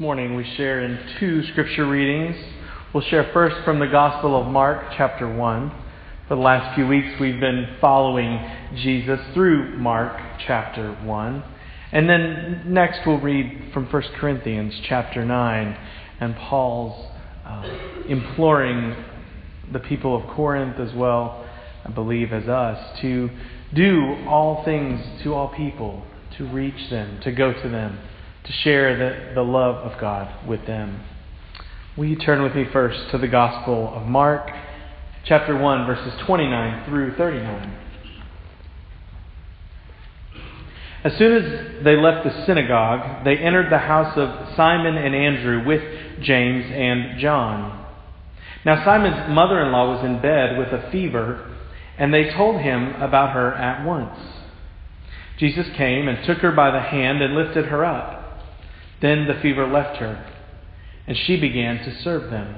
morning we share in two scripture readings. We'll share first from the Gospel of Mark, chapter 1. For the last few weeks we've been following Jesus through Mark, chapter 1. And then next we'll read from 1 Corinthians, chapter 9, and Paul's imploring the people of Corinth as well, I believe, as us, to do all things to all people, to reach them, to go to them, to share the love of God with them. Will you turn with me first to the Gospel of Mark, chapter 1, verses 29 through 39. As soon as they left the synagogue, they entered the house of Simon and Andrew with James and John. Now Simon's mother-in-law was in bed with a fever, and they told him about her at once. Jesus came and took her by the hand and lifted her up. Then the fever left her, and she began to serve them.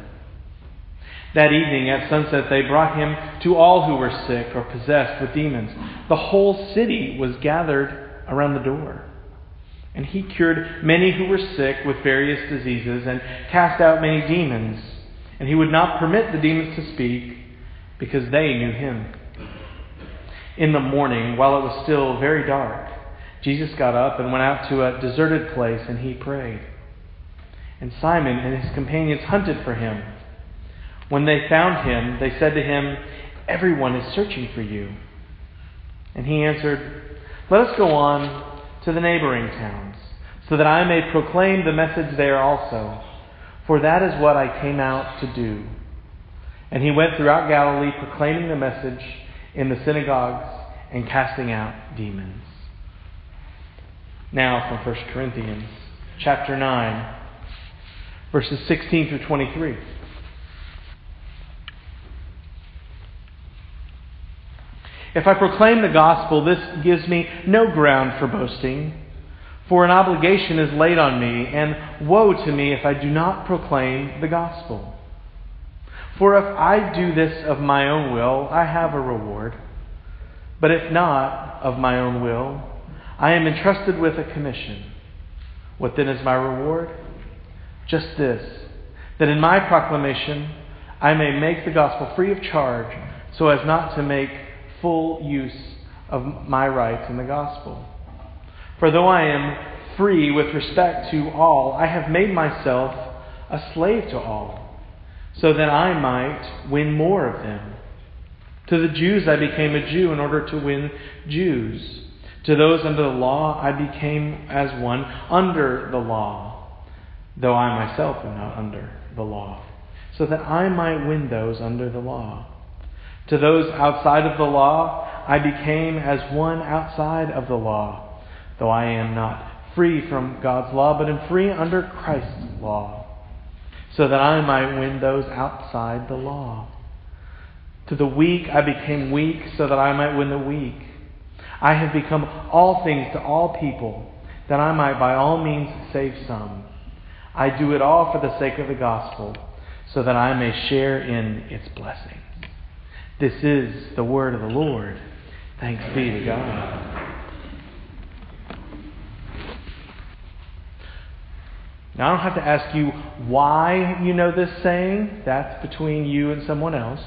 That evening at sunset they brought him to all who were sick or possessed with demons. The whole city was gathered around the door. And he cured many who were sick with various diseases and cast out many demons. And he would not permit the demons to speak because they knew him. In the morning, while it was still very dark, Jesus got up and went out to a deserted place, and he prayed. And Simon and his companions hunted for him. When they found him, they said to him, "Everyone is searching for you." And he answered, "Let us go on to the neighboring towns, so that I may proclaim the message there also, for that is what I came out to do." And he went throughout Galilee, proclaiming the message in the synagogues and casting out demons. Now from 1 Corinthians, chapter 9, verses 16 through 23. If I proclaim the gospel, this gives me no ground for boasting, for an obligation is laid on me, and woe to me if I do not proclaim the gospel. For if I do this of my own will, I have a reward, but if not of my own will, I am entrusted with a commission. What then is my reward? Just this, that in my proclamation I may make the gospel free of charge so as not to make full use of my rights in the gospel. For though I am free with respect to all, I have made myself a slave to all, so that I might win more of them. To the Jews I became a Jew in order to win Jews. To those under the law, I became as one under the law, though I myself am not under the law, so that I might win those under the law. To those outside of the law, I became as one outside of the law, though I am not free from God's law, but am free under Christ's law, so that I might win those outside the law. To the weak, I became weak, so that I might win the weak. I have become all things to all people, that I might by all means save some. I do it all for the sake of the gospel, so that I may share in its blessing. This is the word of the Lord. Thanks be to God. Now, I don't have to ask you why you know this saying. That's between you and someone else.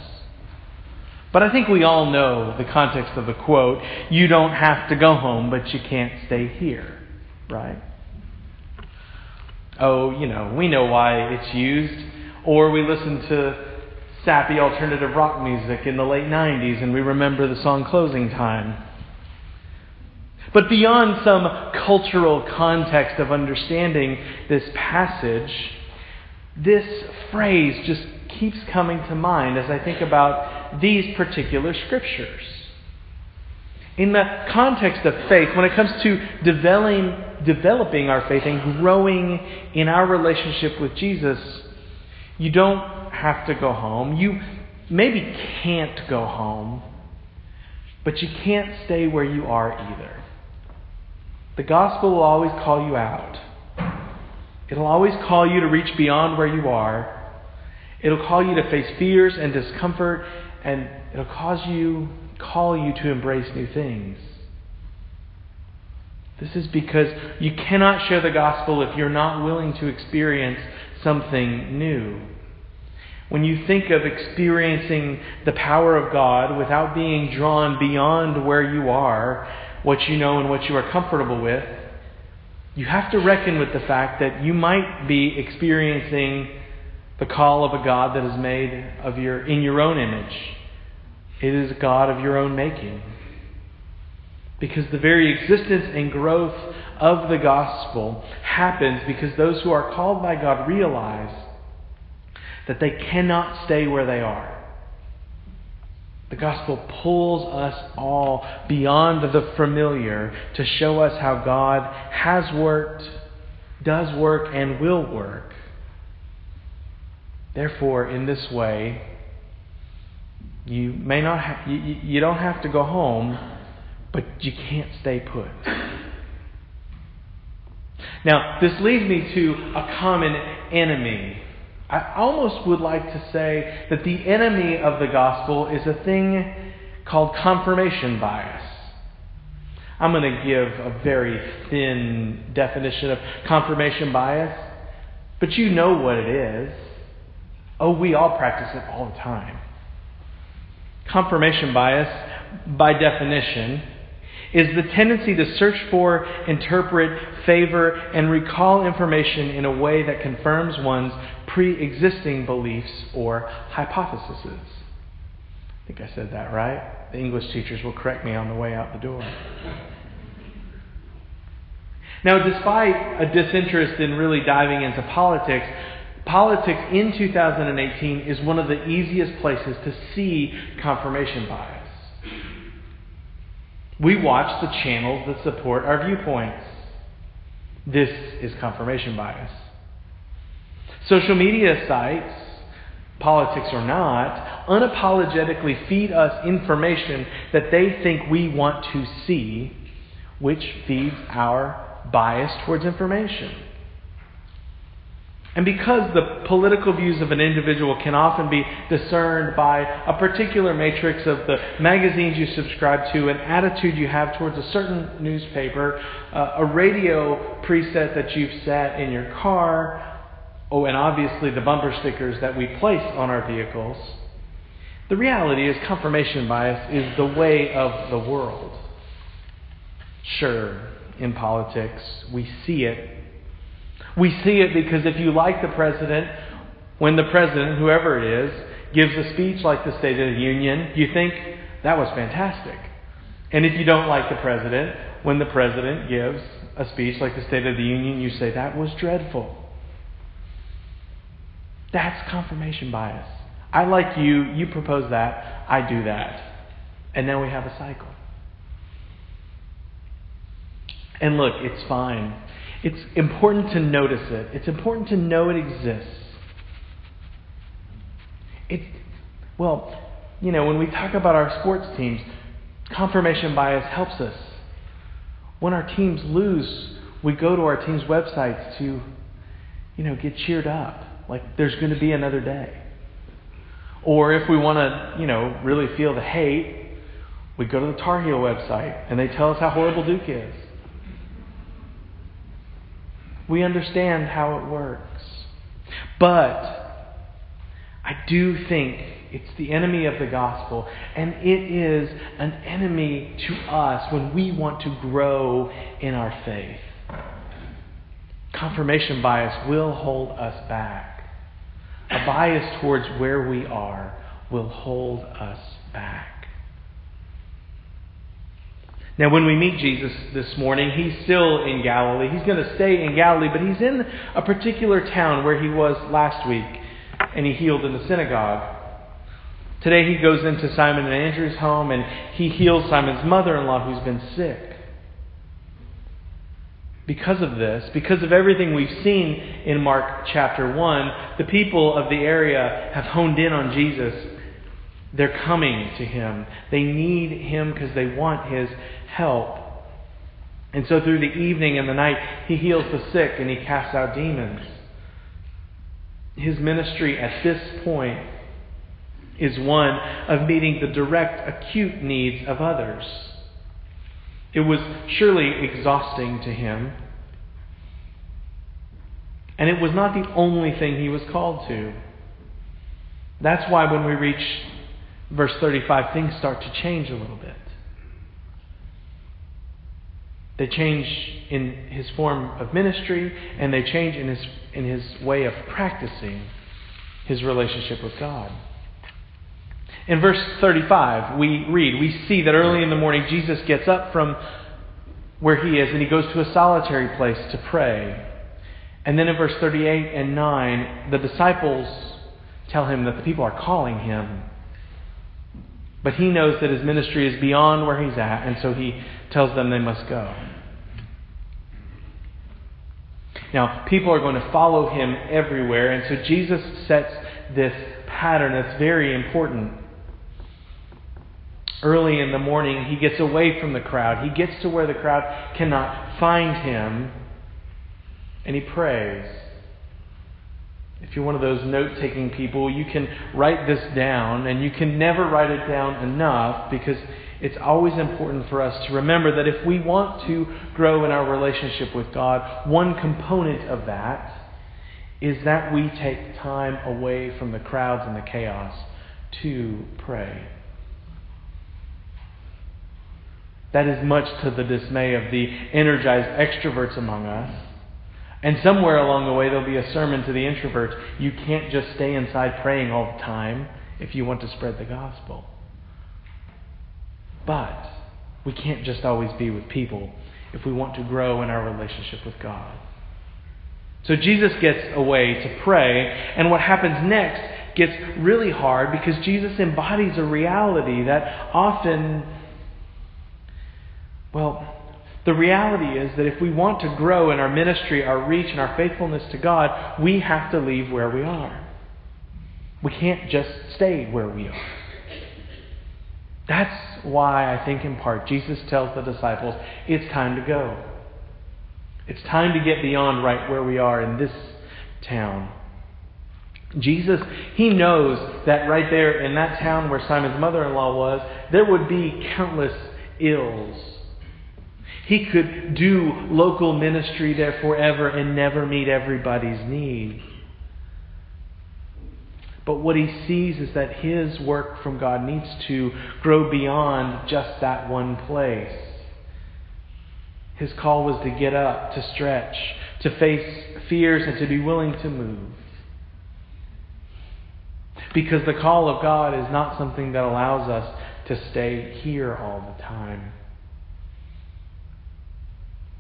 But I think we all know the context of the quote, "You don't have to go home, but you can't stay here," right? Oh, we know why it's used. Or we listen to sappy alternative rock music in the late 90s and we remember the song "Closing Time." But beyond some cultural context of understanding this passage, this phrase just keeps coming to mind as I think about these particular scriptures. In the context of faith, when it comes to developing our faith and growing in our relationship with Jesus, you don't have to go home. You maybe can't go home, but you can't stay where you are either. The gospel will always call you out. It'll always call you to reach beyond where you are. It'll call you to face fears and discomfort, and it'll call you to embrace new things. This is because you cannot share the gospel if you're not willing to experience something new. When you think of experiencing the power of God without being drawn beyond where you are, what you know and what you are comfortable with, you have to reckon with the fact that you might be experiencing the call of a God that is made of in your own image. It is a God of your own making. Because the very existence and growth of the gospel happens because those who are called by God realize that they cannot stay where they are. The gospel pulls us all beyond the familiar to show us how God has worked, does work, and will work. Therefore, in this way, you don't have to go home, but you can't stay put. Now, this leads me to a common enemy. I almost would like to say that the enemy of the gospel is a thing called confirmation bias. I'm going to give a very thin definition of confirmation bias, but you know what it is. Oh, we all practice it all the time. Confirmation bias, by definition, is the tendency to search for, interpret, favor, and recall information in a way that confirms one's pre-existing beliefs or hypotheses. I think I said that right. The English teachers will correct me on the way out the door. Now, despite a disinterest in really diving into politics, politics in 2018 is one of the easiest places to see confirmation bias. We watch the channels that support our viewpoints. This is confirmation bias. Social media sites, politics or not, unapologetically feed us information that they think we want to see, which feeds our bias towards information. And because the political views of an individual can often be discerned by a particular matrix of the magazines you subscribe to, an attitude you have towards a certain newspaper, a radio preset that you've set in your car, oh, and obviously the bumper stickers that we place on our vehicles, the reality is confirmation bias is the way of the world. Sure, in politics, we see it. We see it because if you like the president, when the president, whoever it is, gives a speech like the State of the Union, you think, that was fantastic. And if you don't like the president, when the president gives a speech like the State of the Union, you say, that was dreadful. That's confirmation bias. I like you, you propose that, I do that. And now we have a cycle. And look, it's fine. It's important to notice it. It's important to know it exists. When we talk about our sports teams, confirmation bias helps us. When our teams lose, we go to our team's websites to, get cheered up. Like there's going to be another day. Or if we want to, really feel the hate, we go to the Tar Heel website and they tell us how horrible Duke is. We understand how it works. But I do think it's the enemy of the gospel, and it is an enemy to us when we want to grow in our faith. Confirmation bias will hold us back. A bias towards where we are will hold us back. Now, when we meet Jesus this morning, he's still in Galilee. He's going to stay in Galilee, but he's in a particular town where he was last week, and he healed in the synagogue. Today he goes into Simon and Andrew's home, and he heals Simon's mother-in-law who's been sick. Because of this, because of everything we've seen in Mark chapter 1, the people of the area have honed in on Jesus. They're coming to him. They need him because they want his help. And so through the evening and the night, he heals the sick and he casts out demons. His ministry at this point is one of meeting the direct, acute needs of others. It was surely exhausting to him. And it was not the only thing he was called to. That's why when we reach verse 35, things start to change a little bit. They change in his form of ministry, and they change in his way of practicing his relationship with God. In verse 35, we see that early in the morning, Jesus gets up from where he is and he goes to a solitary place to pray. And then in verse 38 and 9, the disciples tell him that the people are calling him. But he knows that his ministry is beyond where he's at, and so he tells them they must go. Now, people are going to follow him everywhere, and so Jesus sets this pattern that's very important. Early in the morning, he gets away from the crowd. He gets to where the crowd cannot find him, and he prays. If you're one of those note-taking people, you can write this down, and you can never write it down enough, because it's always important for us to remember that if we want to grow in our relationship with God, one component of that is that we take time away from the crowds and the chaos to pray. That is much to the dismay of the energized extroverts among us. And somewhere along the way, there'll be a sermon to the introverts. You can't just stay inside praying all the time if you want to spread the gospel. But we can't just always be with people if we want to grow in our relationship with God. So Jesus gets away to pray, and what happens next gets really hard because Jesus embodies a reality that often, the reality is that if we want to grow in our ministry, our reach, and our faithfulness to God, we have to leave where we are. We can't just stay where we are. That's why I think in part Jesus tells the disciples, it's time to go. It's time to get beyond right where we are in this town. Jesus, he knows that right there in that town where Simon's mother-in-law was, there would be countless ills. He could do local ministry there forever and never meet everybody's need. But what he sees is that his work from God needs to grow beyond just that one place. His call was to get up, to stretch, to face fears, and to be willing to move. Because the call of God is not something that allows us to stay here all the time.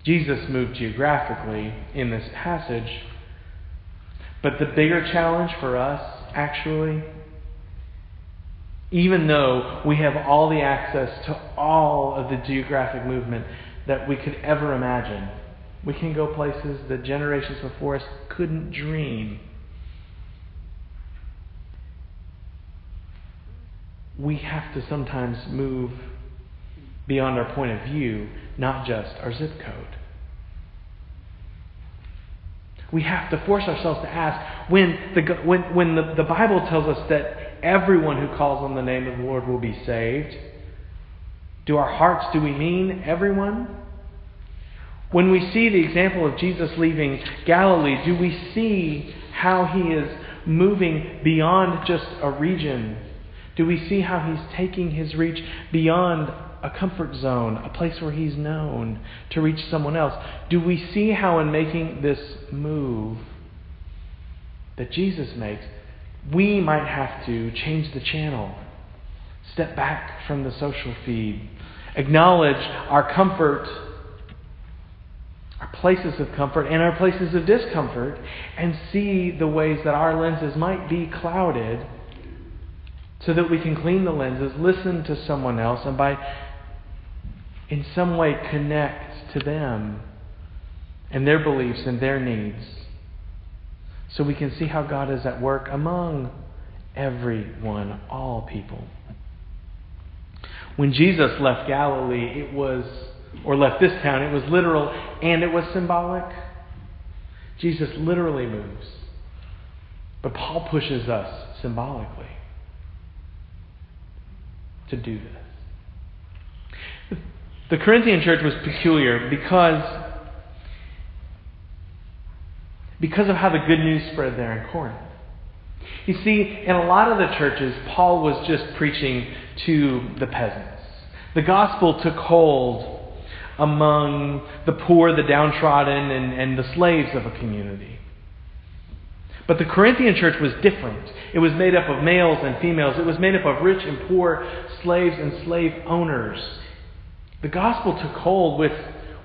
Jesus moved geographically in this passage, but the bigger challenge for us, actually, even though we have all the access to all of the geographic movement that we could ever imagine, we can go places that generations before us couldn't dream. We have to sometimes move beyond our point of view, not just our zip code. We have to force ourselves to ask, when the Bible tells us that everyone who calls on the name of the Lord will be saved, do we mean everyone? When we see the example of Jesus leaving Galilee, do we see how he is moving beyond just a region? Do we see how he's taking his reach beyond a comfort zone, a place where he's known, to reach someone else? Do we see how in making this move that Jesus makes, we might have to change the channel, step back from the social feed, acknowledge our comfort, our places of comfort and our places of discomfort, and see the ways that our lenses might be clouded so that we can clean the lenses, listen to someone else, and by in some way connect to them and their beliefs and their needs, so we can see how God is at work among everyone, all people. When Jesus left Galilee, left this town, it was literal and it was symbolic. Jesus literally moves, but Paul pushes us symbolically to do this. The Corinthian church was peculiar because of how the good news spread there in Corinth. You see, in a lot of the churches, Paul was just preaching to the peasants. The gospel took hold among the poor, the downtrodden, and the slaves of a community. But the Corinthian church was different. It was made up of males and females. It was made up of rich and poor, slaves and slave owners. The gospel took hold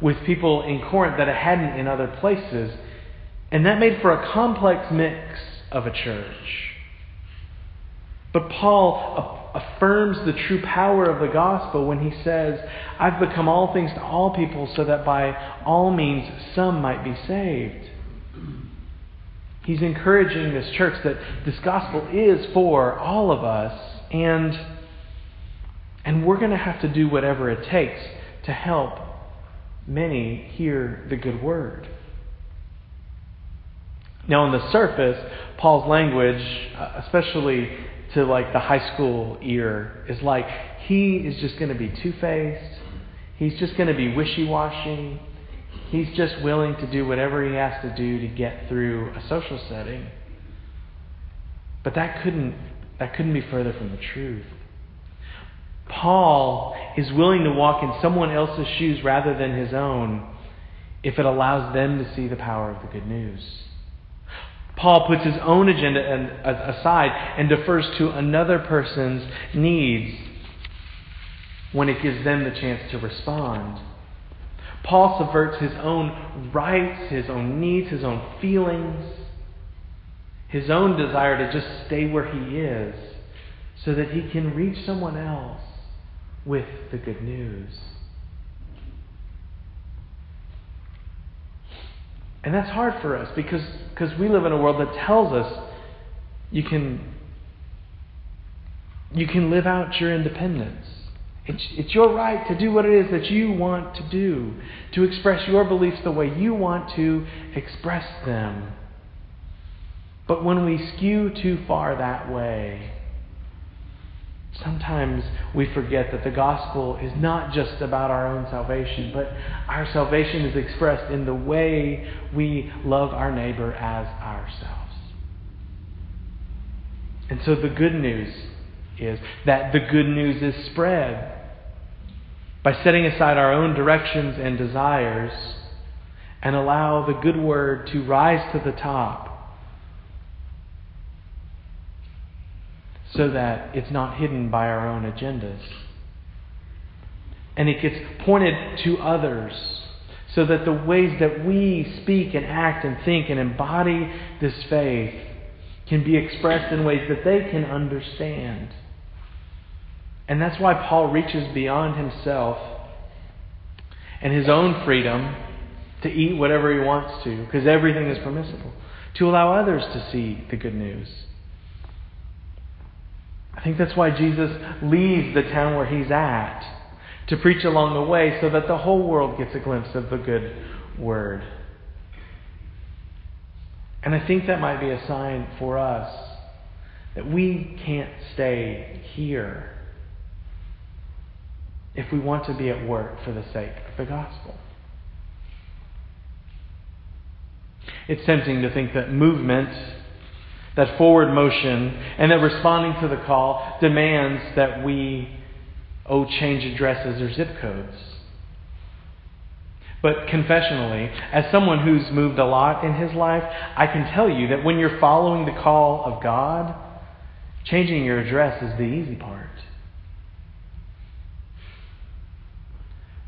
with people in Corinth that it hadn't in other places. And that made for a complex mix of a church. But Paul affirms the true power of the gospel when he says, "I've become all things to all people so that by all means some might be saved." He's encouraging this church that this gospel is for all of us, and we're going to have to do whatever it takes to help many hear the good word. Now, on the surface, Paul's language, especially to like the high school ear, is like he is just going to be two-faced. He's just going to be wishy-washy. He's just willing to do whatever he has to do to get through a social setting. But that couldn't be further from the truth. Paul is willing to walk in someone else's shoes rather than his own if it allows them to see the power of the good news. Paul puts his own agenda aside and defers to another person's needs when it gives them the chance to respond. Paul subverts his own rights, his own needs, his own feelings, his own desire to just stay where he is so that he can reach someone else with the good news. And that's hard for us because we live in a world that tells us you can live out your independence. It's your right to do what it is that you want to do, to express your beliefs the way you want to express them. But when we skew too far that way, sometimes we forget that the gospel is not just about our own salvation, but our salvation is expressed in the way we love our neighbor as ourselves. And so the good news is that the good news is spread by setting aside our own directions and desires and allow the good word to rise to the top so that it's not hidden by our own agendas. And it gets pointed to others so that the ways that we speak and act and think and embody this faith can be expressed in ways that they can understand. And that's why Paul reaches beyond himself and his own freedom to eat whatever he wants to, because everything is permissible, to allow others to see the good news. I think that's why Jesus leaves the town where he's at to preach along the way so that the whole world gets a glimpse of the good word. And I think that might be a sign for us that we can't stay here if we want to be at work for the sake of the gospel. It's tempting to think that movement, that forward motion, and that responding to the call demands that we change addresses or zip codes. But confessionally, as someone who's moved a lot in his life, I can tell you that when you're following the call of God, changing your address is the easy part.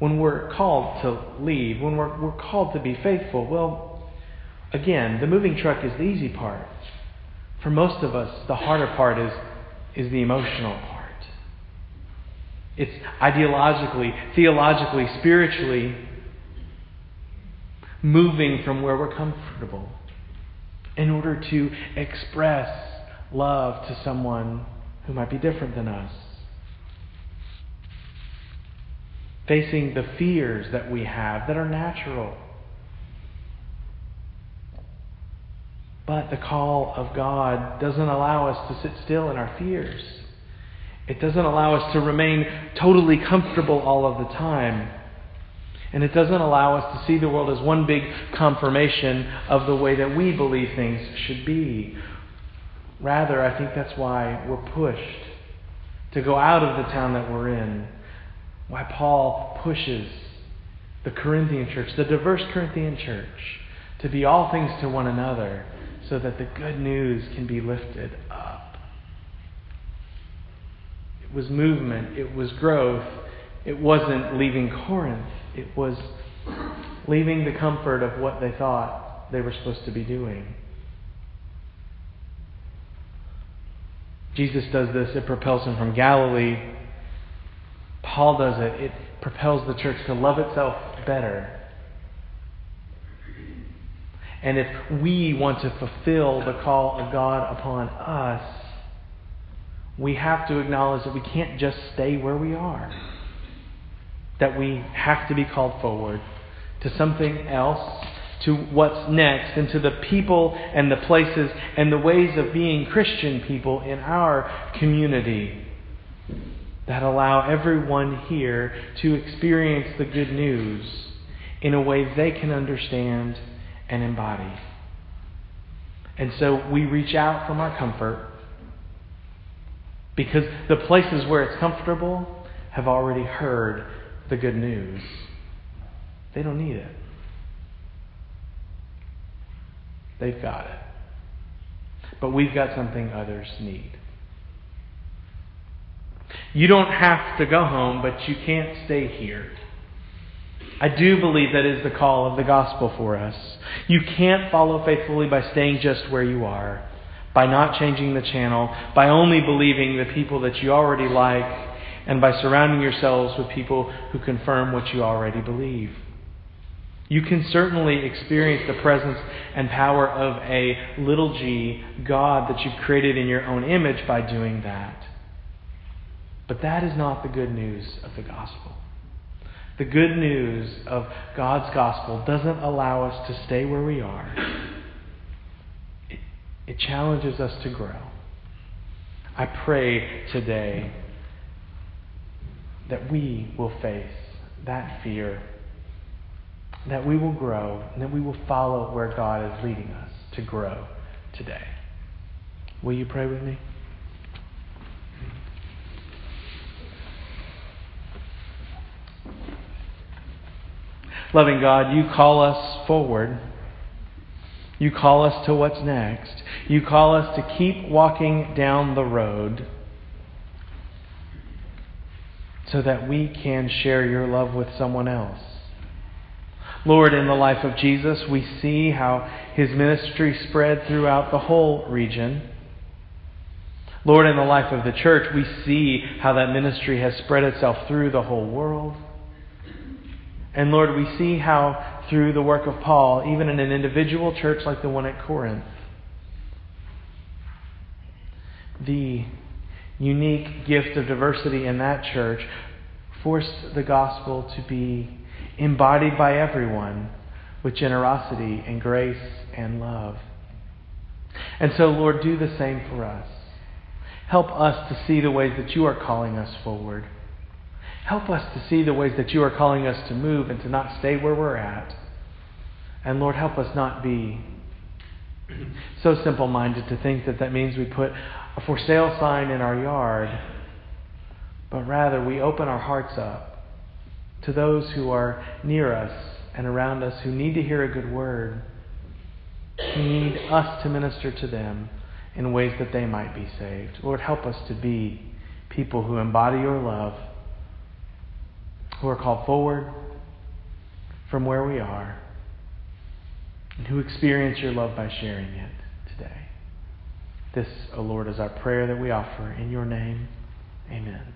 When we're called to lead, when we're called to be faithful, well, again, the moving truck is the easy part. For most of us, the harder part is the emotional part. It's ideologically, theologically, spiritually moving from where we're comfortable in order to express love to someone who might be different than us. Facing the fears that we have that are natural. But the call of God doesn't allow us to sit still in our fears. It doesn't allow us to remain totally comfortable all of the time. And it doesn't allow us to see the world as one big confirmation of the way that we believe things should be. Rather, I think that's why we're pushed to go out of the town that we're in. Why Paul pushes the Corinthian church, the diverse Corinthian church, to be all things to one another so that the good news can be lifted up. It was movement. It was growth. It wasn't leaving Corinth. It was leaving the comfort of what they thought they were supposed to be doing. Jesus does this. It propels him from Galilee. Paul does it. It propels the church to love itself better. And if we want to fulfill the call of God upon us, we have to acknowledge that we can't just stay where we are. That we have to be called forward to something else, to what's next, and to the people and the places and the ways of being Christian people in our community that allow everyone here to experience the good news in a way they can understand and embody. And so we reach out from our comfort because the places where it's comfortable have already heard the good news. They don't need it. They've got it. But we've got something others need. You don't have to go home, but you can't stay here. I do believe that is the call of the gospel for us. You can't follow faithfully by staying just where you are, by not changing the channel, by only believing the people that you already like, and by surrounding yourselves with people who confirm what you already believe. You can certainly experience the presence and power of a little g God that you've created in your own image by doing that. But that is not the good news of the gospel. The good news of God's gospel doesn't allow us to stay where we are. It challenges us to grow. I pray today that we will face that fear, that we will grow, and that we will follow where God is leading us to grow today. Will you pray with me? Loving God, you call us forward. You call us to what's next. You call us to keep walking down the road so that we can share your love with someone else. Lord, in the life of Jesus, we see how his ministry spread throughout the whole region. Lord, in the life of the church, we see how that ministry has spread itself through the whole world. And Lord, we see how through the work of Paul, even in an individual church like the one at Corinth, the unique gift of diversity in that church forced the gospel to be embodied by everyone with generosity and grace and love. And so, Lord, do the same for us. Help us to see the ways that you are calling us forward. Help us to see the ways that you are calling us to move and to not stay where we're at. And Lord, help us not be so simple-minded to think that that means we put a for sale sign in our yard, but rather we open our hearts up to those who are near us and around us who need to hear a good word, who need us to minister to them in ways that they might be saved. Lord, help us to be people who embody your love, who are called forward from where we are, and who experience your love by sharing it today. This, O Lord, is our prayer that we offer in your name. Amen.